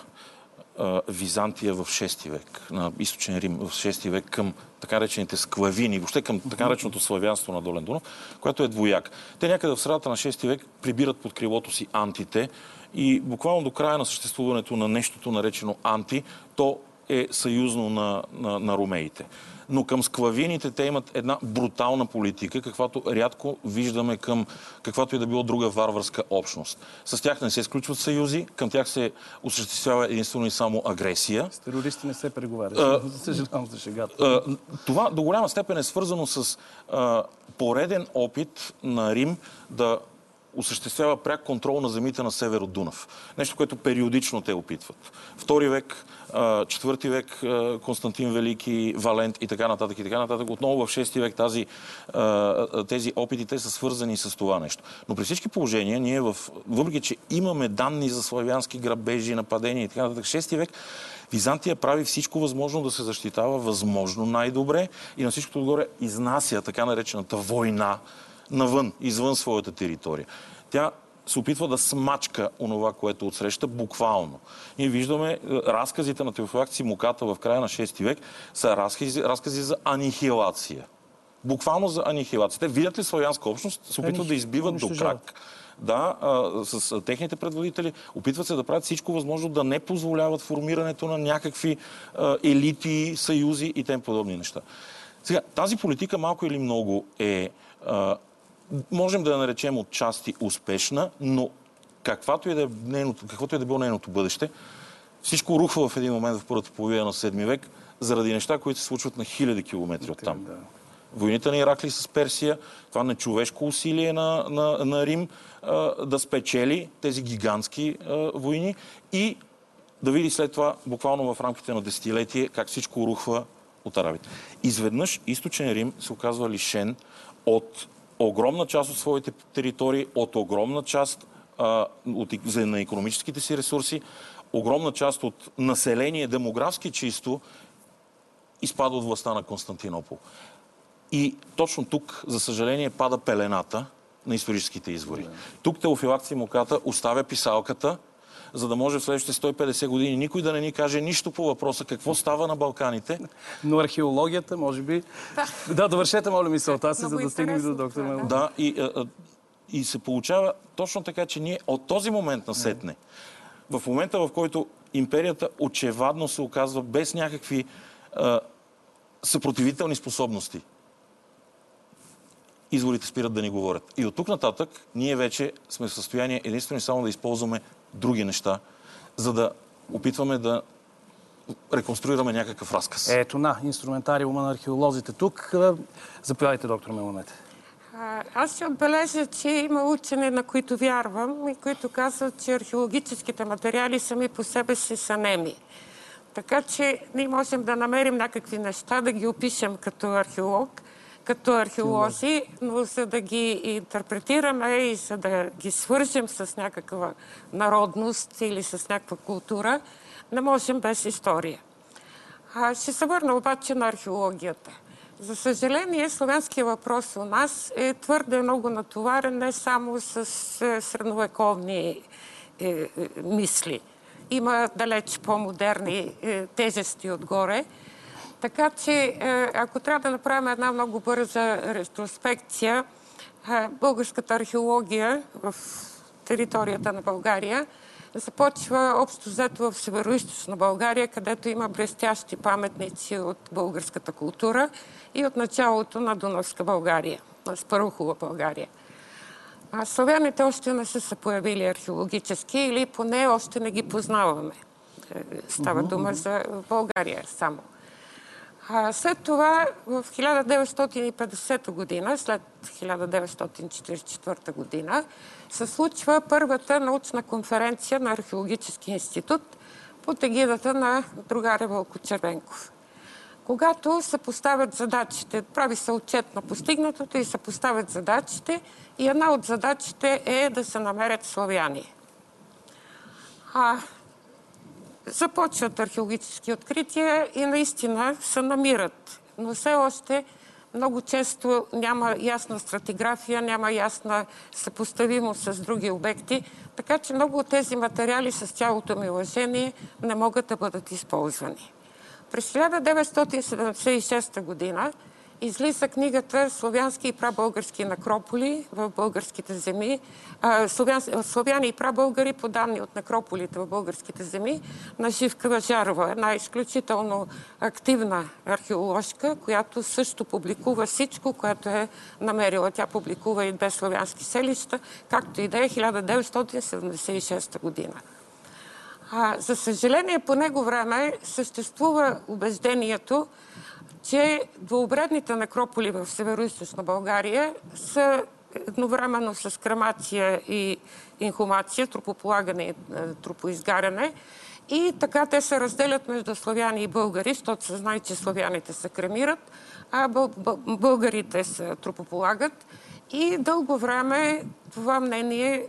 а, Византия в шести век, на Източен Рим в шести век към така речените склавини, въобще към така реченото славянство на Долен Дунав, което е двояк. Те някъде в средата на шести век прибират под крилото си антите и буквално до края на съществуването на нещото наречено анти, то е съюзно на, на, на ромеите. Но към склавините те имат една брутална политика, каквато рядко виждаме към каквато и да било друга варварска общност. С тях не се изключват съюзи, към тях се осъществява единствено и само агресия. С терористи не се преговаря. Съжалявам за шегата. Това до голяма степен е свързано с а, пореден опит на Рим да осъществява пряк контрол на земите на север от Дунав. Нещо, което периодично те опитват. Втори век, четвърти век, Константин Велики, Валент и така нататък и така нататък. Отново в шести век тази, тези опити те са свързани с това нещо. Но при всички положения, ние в... въпреки, че имаме данни за славянски грабежи, нападения и така нататък, шести век Византия прави всичко възможно да се защитава възможно най-добре и на всичкото отгоре изнася така наречената война навън, извън своята територия. Тя се опитва да смачка онова, което отсреща, буквално. Ние виждаме разказите на Теофилакт Симоката в края на шести век са разкази, разкази за анихилация. Буквално за анихилация. Те видят ли славянска общност, се опитват Анихи... да избиват до крак. Да, а, с а, техните предводители опитват се да правят всичко възможно да не позволяват формирането на някакви а, елити, съюзи и тем подобни неща. Сега, тази политика малко или много е... А, можем да я наречем отчасти успешна, но каквото и да е, нейното, каквото и да е било нейното бъдеще, всичко рухва в един момент в първата половина на седми век заради неща, които се случват на хиляди километри оттам. Да. Войните на Иракли с Персия, това нечовешко усилие на, на, на Рим а, да спечели тези гигантски а, войни и да види след това, буквално в рамките на десетилетие, как всичко рухва от арабите. Изведнъж източен Рим се оказва лишен от огромна част от своите територии, от огромна част а, от, на икономическите си ресурси, огромна част от население, демографски чисто, изпада от властта на Константинопол. И точно тук, за съжаление, пада пелената на историческите извори. Yeah. Тук Теофилакт Симоката оставя писалката, за да може в следващите сто и петдесет години никой да не ни каже нищо по въпроса какво става на Балканите. Но археологията, може би... да, довършете, моля, мисълта си, за да стигнем до доктор Меламет. Да, и, и се получава точно така, че ние от този момент насетне, в момента, в който империята очевадно се оказва без някакви а, съпротивителни способности, изворите спират да ни говорят. И от тук нататък ние вече сме в състояние единствено и само да използваме други неща, за да опитваме да реконструираме някакъв разказ. Ето на, инструментариума на археолозите тук. Заповядайте, доктор Меламет. Аз ще отбележа, че има учени, на които вярвам и които казват, че археологическите материали сами по себе си са неми. Така че ние можем да намерим някакви неща, да ги опишем като археолог, като археолози, но за да ги интерпретираме и за да ги свържем с някаква народност или с някаква култура, не можем без история. А ще се върна обаче на археологията. За съжаление, славянския въпрос у нас е твърде много натоварен не само с средновековни е, мисли. Има далеч по-модерни е, тежести отгоре. Така че, ако трябва да направим една много бърза ретроспекция, българската археология в територията на България започва общо взето в североизточна България, където има блестящи паметници от българската култура и от началото на Дунавска България, на Спарухова България. А славяните още не са се появили археологически или поне още не ги познаваме. Става дума за България само. След това, в хиляда деветстотин и петдесета година, след хиляда деветстотин четиридесет и четвърта година, се случва първата научна конференция на Археологически институт под егидата на другаря Вълко Червенков. Когато се поставят задачите, прави се отчет на постигнатото и се поставят задачите, и една от задачите е да се намерят славяни. А... Започват археологически открития и наистина се намират. Но все още много често няма ясна стратиграфия, няма ясна съпоставимост с други обекти, така че много от тези материали с цялото ми уважение не могат да бъдат използвани. През хиляда деветстотин седемдесет и шеста година излиза книгата «Славянски и прабългарски некрополи в българските земи», Славян, «Славяни и прабългари по данни от некрополите в българските земи» на Живка Бажарова, една изключително активна археоложка, която също публикува всичко, което е намерила. Тя публикува и две славянски селища, както и да е хиляда деветстотин седемдесет и шеста година. А, за съжаление, по него време съществува убеждението, че двообредните некрополи в североизточна България са едновременно с кремация и инхумация, трупополагане и трупоизгаряне. И така те се разделят между славяни и българи, защото се знае, че славяните се кремират, а българите се трупополагат. И дълго време това мнение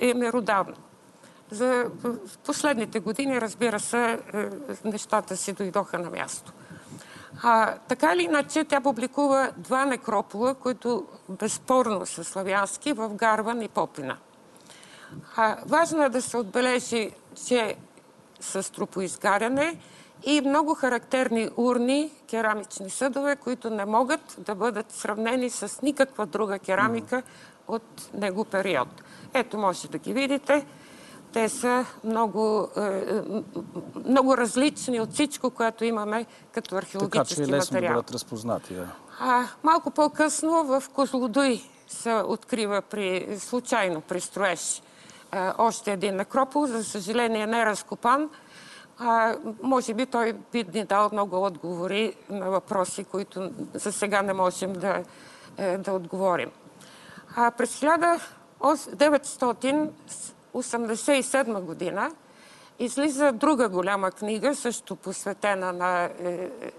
е меродавно. За последните години, разбира се, нещата си дойдоха на място. А, така или иначе, тя публикува два некропола, които безспорно са славянски, в Гарван и Попина. А, важно е да се отбележи, че с трупоизгаряне и много характерни урни, керамични съдове, които не могат да бъдат сравнени с никаква друга керамика от него период. Ето, може да ги видите. Те са много, много различни от всичко, което имаме като археологически материал. Така че лесно да бъдат разпознати. Да. А, малко по-късно в Козлодуй се открива при, случайно при строеж а, още един некропол. За съжаление не е разкопан. А, може би той би ни дал много отговори на въпроси, които за сега не можем да, да отговорим. А през хиляда деветстотин осемдесет и седма година излиза друга голяма книга, също посветена на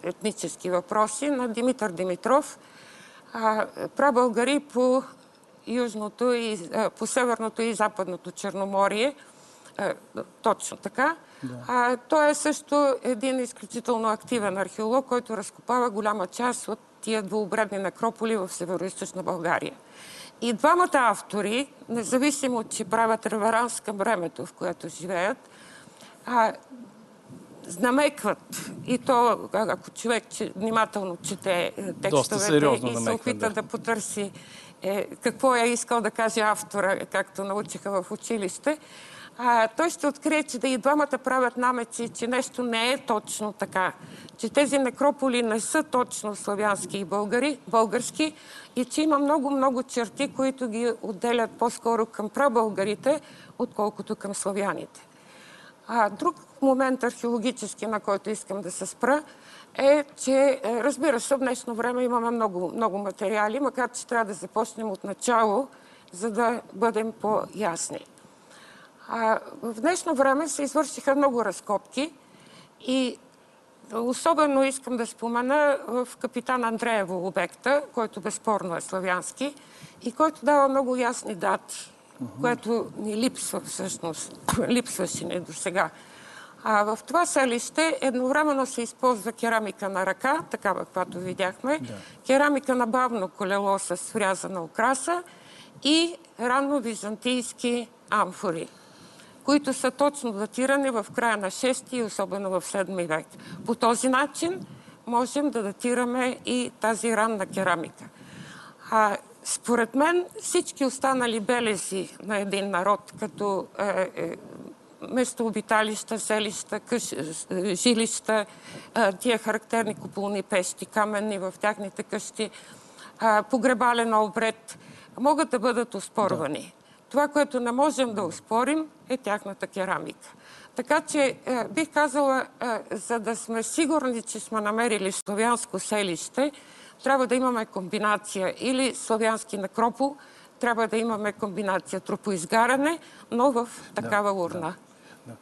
етнически въпроси, на Димитър Димитров, прабългари по южното и, по северното и западното Черноморие. Точно така. Да. Той е също един изключително активен археолог, който разкопава голяма част от тия двуобредни некрополи в североизточна България. И двамата автори, независимо, че правят реверанс към времето, в което живеят, а, намекват, и то, ако човек че, внимателно чете текстовете и се опита да, да потърси е, какво е искал да каже автора, както научиха в училище, а, той ще открие, че да и двамата правят намеци, че нещо не е точно така. Че тези некрополи не са точно славянски и българи, български, и че има много-много черти, които ги отделят по-скоро към прабългарите, отколкото към славяните. А друг момент археологически, на който искам да се спра, е, че разбира се, в днешно време имаме много, много материали, макар че трябва да започнем от начало, за да бъдем по-ясни. А в днешно време се извършиха много разкопки и особено искам да спомена в Капитан Андреево обекта, който безспорно е славянски и който дава много ясни дати, uh-huh. което ни липсва всъщност, липсваше ни до сега. А в това селище едновременно се използва керамика на ръка, такава каквато видяхме, yeah. керамика на бавно колело с врязана украса и ранно византийски амфори, които са точно датирани в края на шести и особено в седми век. По този начин можем да датираме и тази ранна керамика. А, според мен всички останали белези на един народ, като е, е, местообиталища, селища, къш, е, жилища, е, тия характерни куполни пещи, каменни в тяхните къщи, е, погребален обред, могат да бъдат оспорвани. Да. Това, което не можем да успорим, е тяхната керамика. Така че е, бих казала, е, за да сме сигурни, че сме намерили славянско селище, трябва да имаме комбинация или славянски некропол, трябва да имаме комбинация трупоизгаряне, но в такава да, урна. Да, да.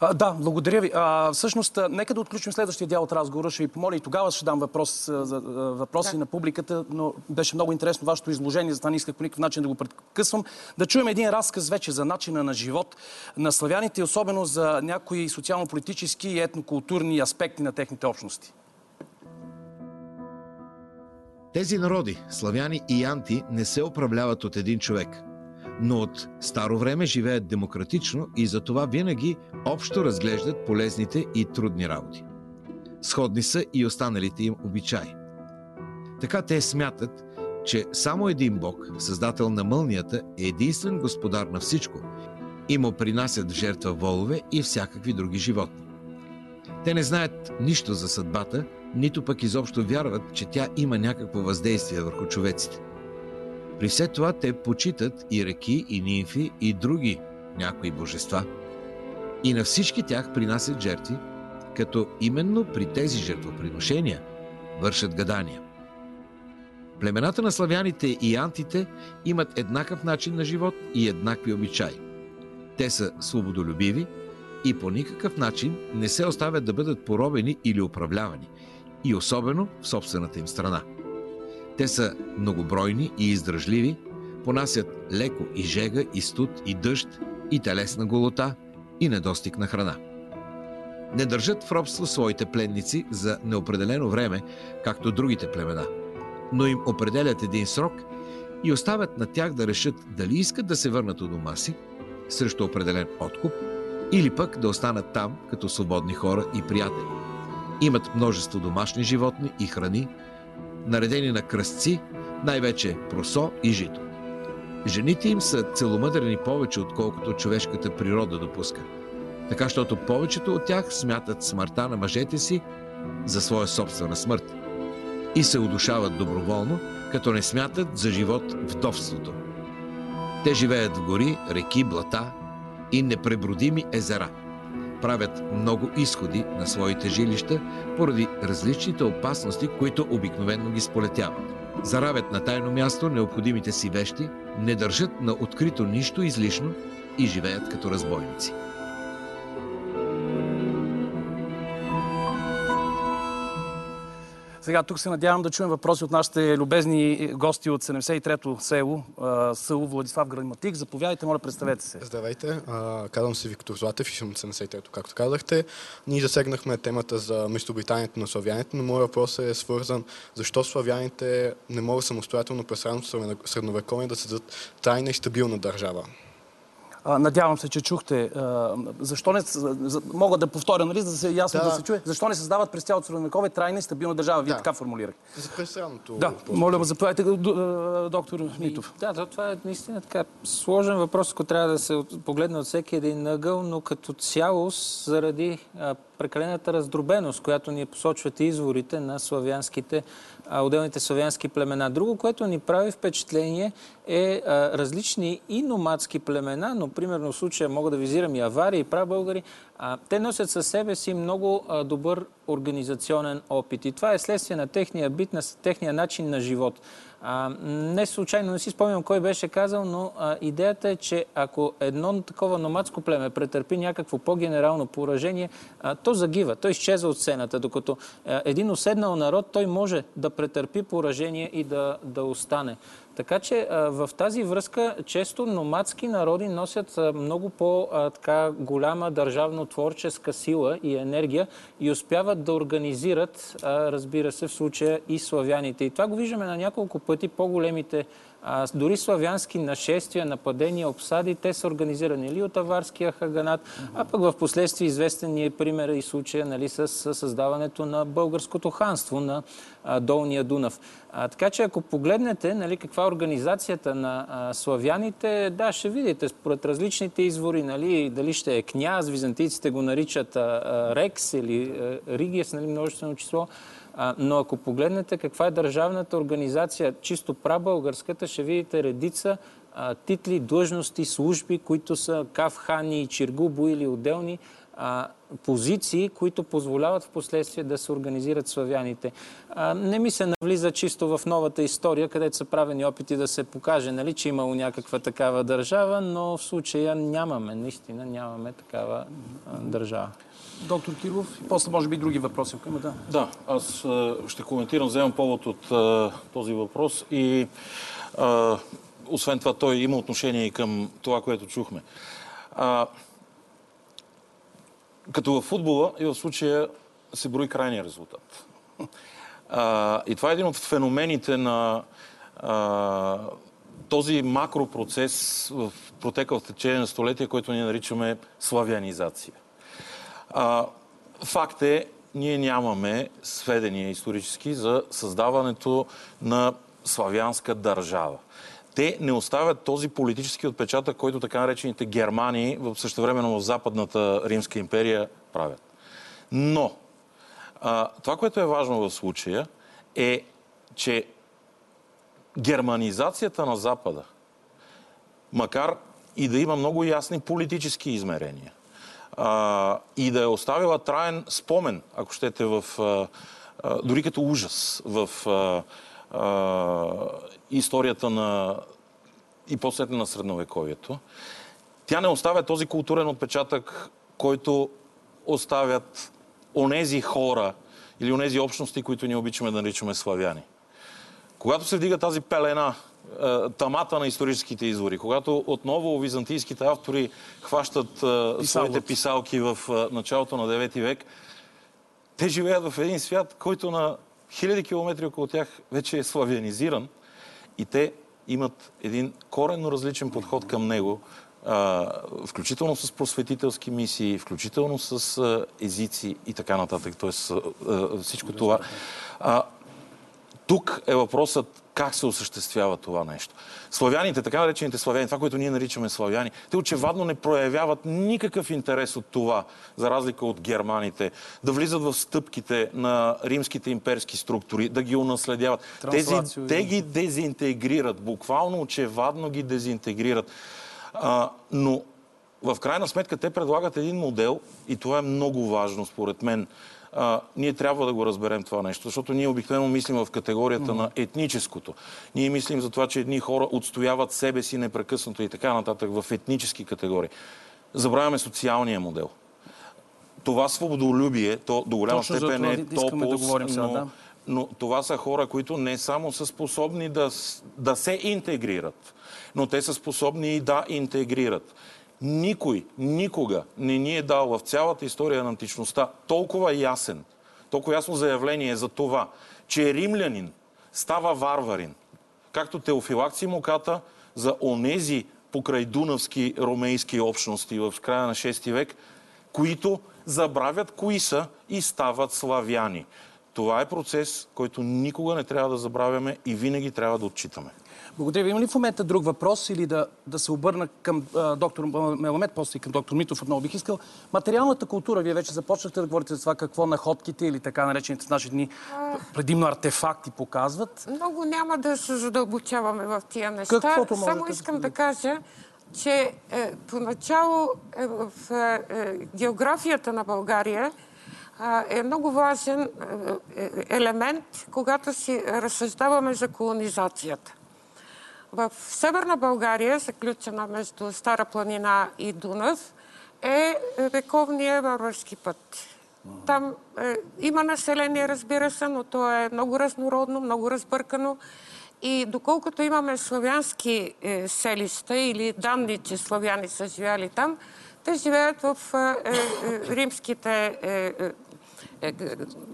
А, да, благодаря ви. А, всъщност, нека да отключим следващия дял от разговора. Ще ви помоля и тогава ще дам въпрос, за, въпроси да. на публиката, но беше много интересно вашето изложение, затова не исках по никакъв начин да го прекъсвам. Да чуем един разказ вече за начина на живот на славяните, особено за някои социално-политически и етнокултурни аспекти на техните общности. Тези народи, славяни и анти, не се управляват от един човек, но от старо време живеят демократично и затова винаги общо разглеждат полезните и трудни работи. Сходни са и останалите им обичаи. Така те смятат, че само един бог, създател на мълнията, е единствен господар на всичко и му принасят в жертва волове и всякакви други животни. Те не знаят нищо за съдбата, нито пък изобщо вярват, че тя има някакво въздействие върху човеците. При все това те почитат и реки, и нимфи, и други някои божества. И на всички тях принасят жертви, като именно при тези жертвоприношения вършат гадания. Племената на славяните и антите имат еднакъв начин на живот и еднакви обичаи. Те са свободолюбиви и по никакъв начин не се оставят да бъдат поробени или управлявани, и особено в собствената им страна. Те са многобройни и издръжливи, понасят леко и жега, и студ, и дъжд, и телесна голота, и недостиг на храна. Не държат в робство своите пленници за неопределено време, както другите племена, но им определят един срок и оставят на тях да решат дали искат да се върнат у дома си срещу определен откуп или пък да останат там като свободни хора и приятели. Имат множество домашни животни и храни, наредени на кръстци, най-вече просо и жито. Жените им са целомъдрени повече, отколкото човешката природа допуска. Така, защото повечето от тях смятат смъртта на мъжете си за своя собствена смърт и се удушават доброволно, като не смятат за живот вдовството. Те живеят в гори, реки, блата и непребродими езера. Правят много изходи на своите жилища поради различните опасности, които обикновено ги сполетяват. Заравят на тайно място необходимите си вещи, не държат на открито нищо излишно и живеят като разбойници. Сега тук се надявам да чуем въпроси от нашите любезни гости от седемдесет и трето село, село Владислав Граматик. Заповядайте, моля, представете се. Здравейте, казвам се Виктор Златев и съм от седемдесет и трето, както казахте. Ние засегнахме темата за местообитанието на славяните, но моят въпрос е свързан защо славяните не могат самостоятелно през ранното средновековие да създадат трайна и стабилна държава. Надявам се, че чухте. Защо не... Мога да повторя, нали, за да се ясно да, да се чуе. Защо не създават през цялото средновековие трайна и стабилна държава? Вие да. така формулирахте. За през средното... Да, моля, заповядайте, доктор Митов. Да, да, това е наистина така сложен въпрос, който трябва да се погледне от всеки един ъгъл, но като цялост, заради прекалената раздробеност, която ни посочват изворите на славянските, отделните славянски племена. Друго, което ни прави впечатление, е различни и номадски племена, но примерно в случая мога да визирам и авари, и прабългари. Те носят със себе си много добър организационен опит и това е следствие на техния бит, на техния начин на живот. А, не случайно, не си спомням кой беше казал, но а, идеята е, че ако едно такова номадско племе претърпи някакво по-генерално поражение, а, то загива, той изчезва от сцената, докато а, един уседнал народ, той може да претърпи поражение и да, да остане. Така че а, в тази връзка често номадски народи носят а, много по-голяма държавно-творческа сила и енергия и успяват да организират, а, разбира се, в случая и славяните. И това го виждаме на няколко пъти по-големите, а, дори славянски нашествия, нападения, обсади, те са организирани или от аварския хаганат, а пък в последствие известен ни е пример и случая, нали, с създаването на българското ханство на а, Долния Дунав. А, така че ако погледнете, нали, каква е организацията на а, славяните, да, ще видите според различните извори, нали, дали ще е княз, византийците го наричат а, а, Рекс или а, Ригес, нали, множествено число. А, но ако погледнете каква е държавната организация, чисто прабългарската, ще видите редица а, титли, длъжности, служби, които са кавхани, чиргубо или отделни а, позиции, които позволяват в последствие да се организират славяните. А, не ми се навлиза чисто в новата история, където са правени опити да се покаже, нали, че имало някаква такава държава, но в случая нямаме, наистина нямаме такава а, държава. Доктор Кирилов, после може би други въпроси. Да, да, аз ще коментирам, вземам повод от а, този въпрос и а, освен това той има отношение и към това, което чухме. А, като във футбола и в случая се брои крайния резултат. А, и това е един от феномените на а, този макропроцес в протекал в течение на столетия, който ние наричаме славянизация. А, факт е, ние нямаме сведения исторически за създаването на славянска държава. Те не оставят този политически отпечатък, който така наречените германи в същевременно в Западната Римска империя правят. Но а, това, което е важно в случая, е, че германизацията на Запада, макар и да има много ясни политически измерения, Uh, и да е оставила траен спомен, ако щете, в, uh, uh, дори като ужас в uh, uh, историята на и по-сетне на средновековието. Тя не оставя този културен отпечатък, който оставят онези хора или онези общности, които ние обичаме да наричаме славяни. Когато се вдига тази пелена, тамата на историческите извори, когато отново византийските автори хващат Писалът. своите писалки в началото на девети век, те живеят в един свят, който на хиляди километри около тях вече е славянизиран и те имат един коренно различен подход към него, включително с просветителски мисии, включително с езици и така нататък. Тоест всичко това. Тук е въпросът как се осъществява това нещо. Славяните, така наречените славяни, това, което ние наричаме славяни, те очевадно не проявяват никакъв интерес от това, за разлика от германите, да влизат в стъпките на римските имперски структури, да ги унаследяват. Тези, те ги дезинтегрират, буквално очевадно ги дезинтегрират. А, но в крайна сметка те предлагат един модел, и това е много важно според мен. А, ние трябва да го разберем това нещо, защото ние обикновено мислим в категорията mm-hmm. на етническото. Ние мислим за това, че едни хора отстояват себе си непрекъснато и така нататък в етнически категории. Забравяме социалния модел. Това свободолюбие, то до голяма степен е топос, но това са хора, които не само са способни да, да се интегрират, но те са способни и да интегрират. Никой, никога не ни е дал в цялата история на античността толкова ясен, толкова ясно заявление за това, че римлянин става варварин, както Теофилакт Симоката за онези покрай дунавски ромейски общности в края на шести век, които забравят кои са и стават славяни. Това е процес, който никога не трябва да забравяме и винаги трябва да отчитаме. Благодаря ви. Има ли в момента друг въпрос или да, да се обърна към а, доктор Меламет, после към доктор Митов отново бих искал? Материалната култура, вие вече започнахте да говорите за това какво находките или така наречените в наши дни предимно артефакти показват. Много няма да се задълбочаваме в тия неща. Каквото Само искам да, да кажа, че е, поначало е, в е, е, географията на България е много важен елемент, когато си разсъждаваме за колонизацията. В Северна България, заключена между Стара планина и Дунав, е вековният варварски път. Там е, има население, разбира се, но то е много разнородно, много разбъркано. И доколкото имаме славянски е, селища или данни, че славяни са живяли там, те живеят в е, е, римските е, е,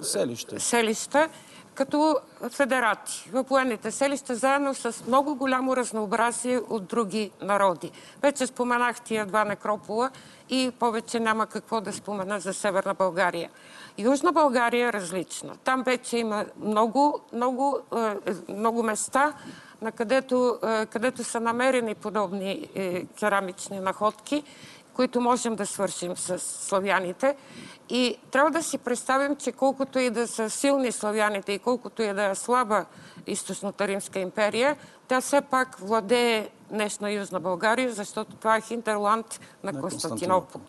селища. селища като федерати, във военните селища, заедно с много голямо разнообразие от други народи. Вече споменах тия два некропола и повече няма какво да спомена за Северна България. Южна България е различна. Там вече има много, много, много места, на където, където са намерени подобни керамични находки, които можем да свършим с славяните. И трябва да си представим, че колкото и да са силни славяните и колкото и да е слаба източната Римска империя, тя все пак владее днешна Южна България, защото това е хинтерланд на, на Константинопол.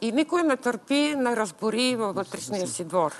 И никой не търпи на разбори във вътрешния си двор.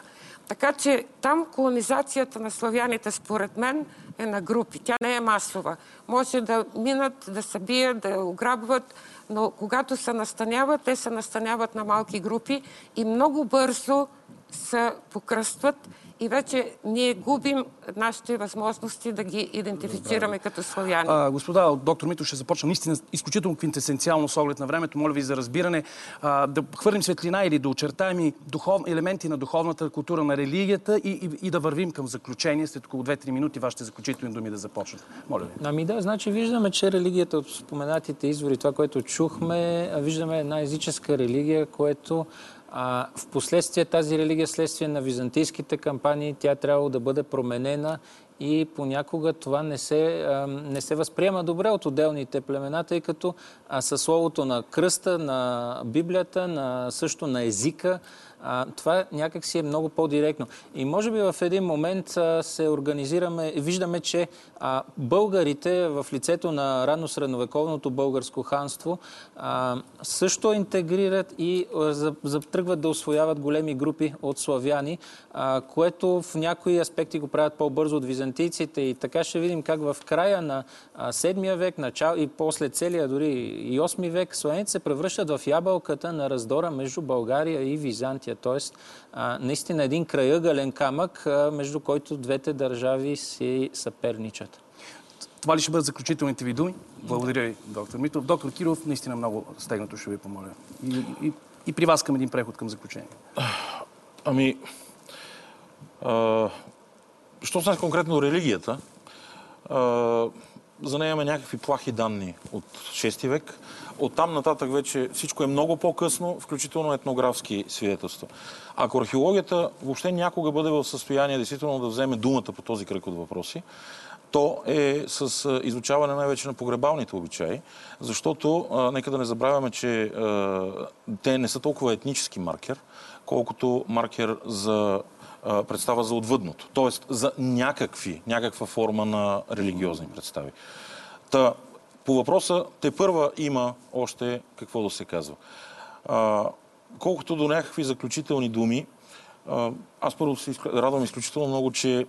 Така че там колонизацията на славяните, според мен, е на групи. Тя не е масова. Може да минат, да се бият, да ограбват, но когато се настаняват, те се настаняват на малки групи и много бързо се покръстват и вече ние губим нашите възможности да ги идентифицираме като славяни. А, господа, от доктор Митов ще започна наистина изключително квинтесенциално с оглед на времето. Моля ви за разбиране. А, да хвърлим светлина или да очертаем и духов... елементи на духовната култура, на религията и, и, и да вървим към заключение. След около две-три минути вашите заключителни думи да започнат. Моля ви. Ами да, значи виждаме, че религията от споменатите извори, това, което чухме, виждаме една езическа религия, което А в последствие тази религия, следствие на византийските кампании, тя трябва да бъде променена и понякога това не се, не се възприема добре от отделните племена, тъй като със словото на кръста, на Библията, на, също на езика, А, това някак си е много по-директно. И може би в един момент а, се организираме, виждаме, че а, българите в лицето на ранно-средновековното българско ханство а, също интегрират и а, затръгват да освояват големи групи от славяни, а, което в някои аспекти го правят по-бързо от византийците. И така ще видим как в края на а, седмия век, начало и после целия дори и осми век, славяните се превръщат в ябълката на раздора между България и Византия. Тоест, а, наистина един крайъгълен камък, а, между който двете държави си съперничат. Това ли ще бъдат заключителните ви думи? Благодаря ви, доктор Митов. Доктор Кирилов, наистина много стегнато ще ви помоля. И, и, и при вас към един преход към заключение. Ами, а, що с нас конкретно религията? А, за нея имаме някакви плахи данни от шести век. Оттам нататък вече всичко е много по-късно, включително етнографски свидетелства. Ако археологията въобще някога бъде в състояние действително да вземе думата по този кръг от въпроси, то е с изучаване най-вече на погребалните обичаи, защото нека да не забравяме, че те не са толкова етнически маркер, колкото маркер за представа за отвъдното. Тоест за някакви, някаква форма на религиозни представи. Та, по въпроса тепърва има още какво да се казва. А, колкото до някакви заключителни думи, а, аз първо се радвам изключително много, че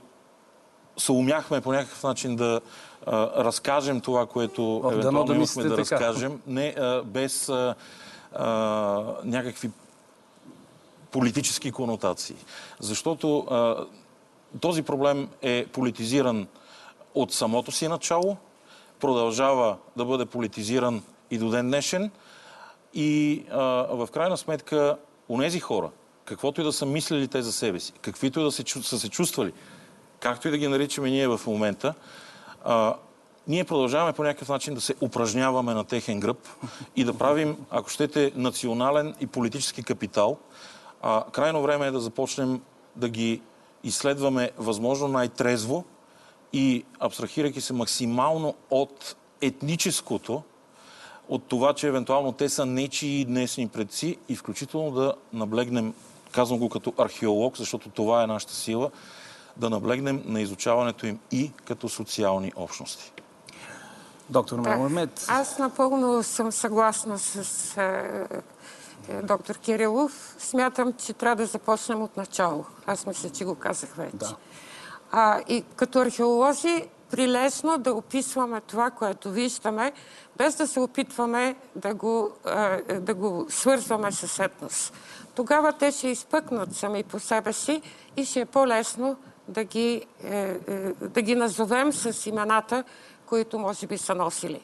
съумяхме по някакъв начин да а, разкажем това, което О, евентуално да имахме да, да разкажем. Не а, без а, а, някакви политически конотации. Защото а, този проблем е политизиран от самото си начало, продължава да бъде политизиран и до ден днешен. И а, в крайна сметка, онези хора, каквото и да са мислили те за себе си, каквито и да се, са се чувствали, както и да ги наричаме ние в момента, а, ние продължаваме по някакъв начин да се упражняваме на техен гръб и да правим, ако щете, национален и политически капитал. А, крайно време е да започнем да ги изследваме възможно най-трезво и абстрахирайки се максимално от етническото, от това, че евентуално те са нечии днесни предци и включително да наблегнем, казвам го като археолог, защото това е нашата сила, да наблегнем на изучаването им и като социални общности. Доктор Меламет. Аз напълно съм съгласна с доктор Кирилов. Смятам, че трябва да започнем от начало. Аз мисля, че го казах вече. Да. А, и като археолози прилесно да описваме това, което виждаме, без да се опитваме да го, а, да го свързваме с етнос. Тогава те ще изпъкнат сами по себе си и ще е по-лесно да ги, е, е, да ги назовем с имената, които може би са носили.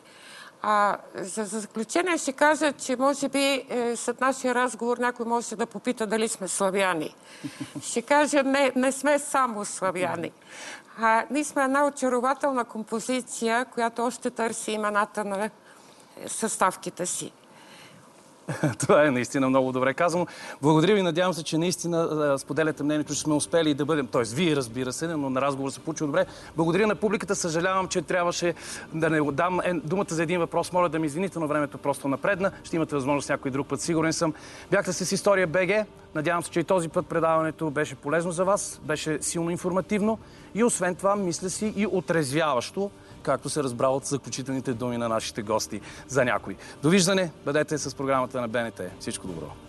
А, за, за заключение ще кажа, че може би е, след нашия разговор някой може да попита дали сме славяни. Ще кажа, не, не сме само славяни. А, ние сме една очарователна композиция, която още търси имената на съставките си. Това е наистина много добре казано. Благодаря ви, надявам се, че наистина споделяте мнението, че сме успели да бъдем, т.е. вие, разбира се, но на разговор се получи добре. Благодаря на публиката, съжалявам, че трябваше да не дам е, думата за един въпрос. Моля да ми извините, но времето просто напредна. Ще имате възможност някой друг път, сигурен съм. Бяхте с История БГ. Надявам се, че и този път предаването беше полезно за вас, беше силно информативно и освен това, мисля си, и отрезвяващо, както се разбра от заключителните думи на нашите гости за някой. Довиждане, бъдете с програмата на Б Н Т. Всичко добро!